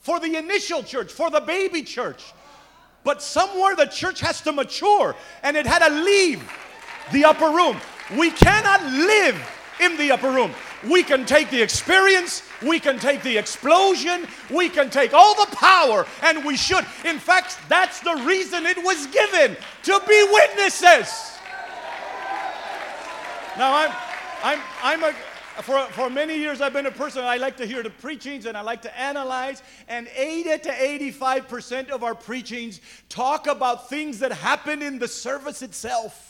for the initial church, for the baby church. But somewhere the church has to mature, and it had to leave the upper room. We cannot live in the upper room. We can take the experience, we can take the explosion, we can take all the power, and we should. In fact, that's the reason it was given, to be witnesses. Now, for many years I've been a person, I like to hear the preachings and I like to analyze, and 80 to 85% of our preachings talk about things that happen in the service itself.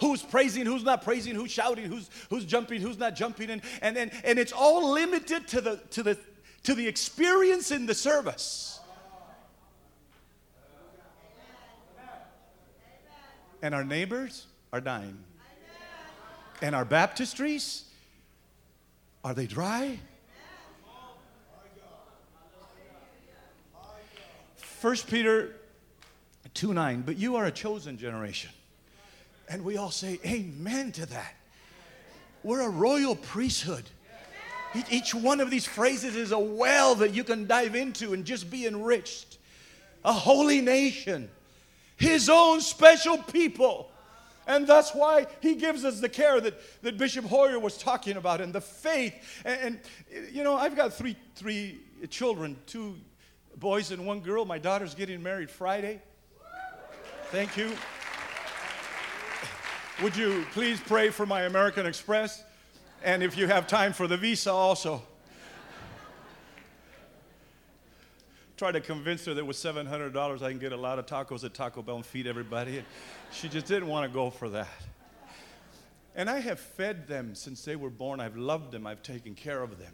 Who's praising, who's not praising, who's shouting, who's jumping, who's not jumping, and it's all limited to the experience in the service. And our neighbors are dying. And our baptistries, are they dry? 1 Peter 2:9, but you are a chosen generation. And we all say amen to that. We're a royal priesthood. Each one of these phrases is a well that you can dive into and just be enriched. A holy nation, his own special people. And that's why he gives us the care that Bishop Hoyer was talking about, and the faith. And you know, I've got three children, two boys and one girl. My daughter's getting married Friday. Thank you. Would you please pray for my American Express? And if you have time, for the visa also. Try to convince her that with $700 I can get a lot of tacos at Taco Bell and feed everybody. And she just didn't want to go for that. And I have fed them since they were born. I've loved them. I've taken care of them.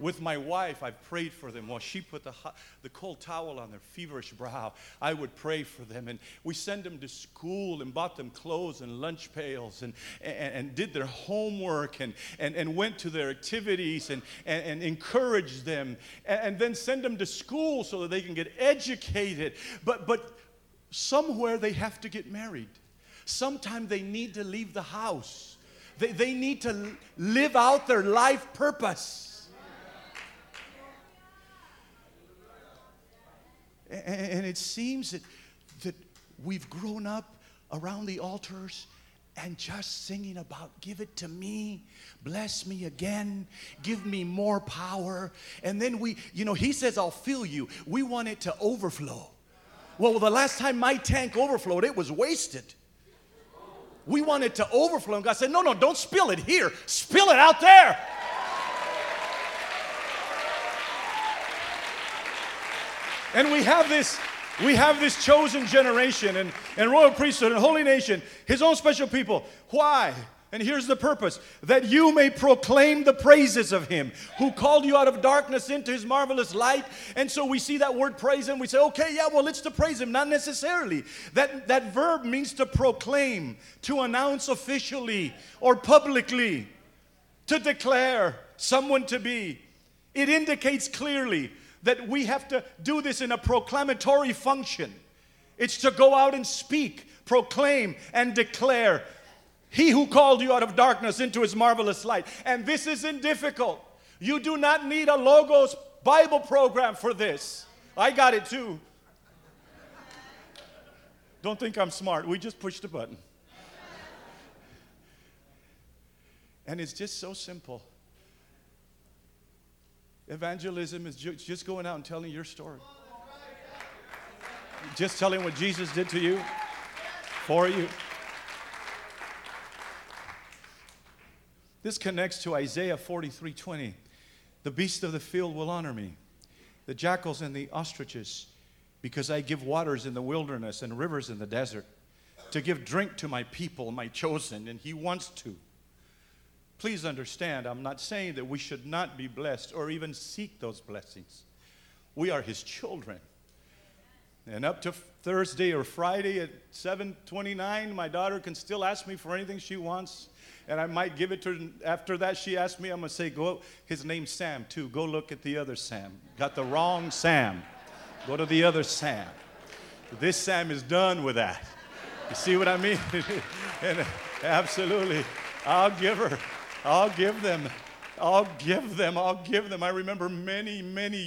With my wife, I've prayed for them. While she put the cold towel on their feverish brow, I would pray for them. And we send them to school and bought them clothes and lunch pails and did their homework and went to their activities and encouraged them and then send them to school so that they can get educated. But somewhere they have to get married. Sometime they need to leave the house. They need to live out their life purpose. And it seems that we've grown up around the altars and just singing about, give it to me, bless me again, give me more power. And then he says, I'll fill you. We want it to overflow. Well, the last time my tank overflowed, it was wasted. We want it to overflow. And God said, no, don't spill it here. Spill it out there. And we have this chosen generation and royal priesthood and holy nation, his own special people. Why? And here's the purpose. That you may proclaim the praises of him who called you out of darkness into his marvelous light. And so we see that word praise and we say, okay, yeah, well, it's to praise him. Not necessarily. That verb means to proclaim, to announce officially or publicly, to declare someone to be. It indicates clearly that we have to do this in a proclamatory function. It's to go out and speak, proclaim, and declare. He who called you out of darkness into his marvelous light. And this isn't difficult. You do not need a Logos Bible program for this. I got it too. Don't think I'm smart. We just pushed a button. And it's just so simple. Evangelism is just going out and telling your story. Just telling what Jesus did to you, for you. This connects to Isaiah 43:20. The beasts of the field will honor me, the jackals and the ostriches, because I give waters in the wilderness and rivers in the desert, to give drink to my people, my chosen, and he wants to. Please understand, I'm not saying that we should not be blessed or even seek those blessings. We are his children. And up to Thursday or Friday at 7:29, my daughter can still ask me for anything she wants. And I might give it to her. After that, she asked me, I'm going to say, go. His name's Sam, too. Go look at the other Sam. Got the wrong Sam. Go to the other Sam. This Sam is done with that. You see what I mean? And absolutely. I'll give them. I remember many, many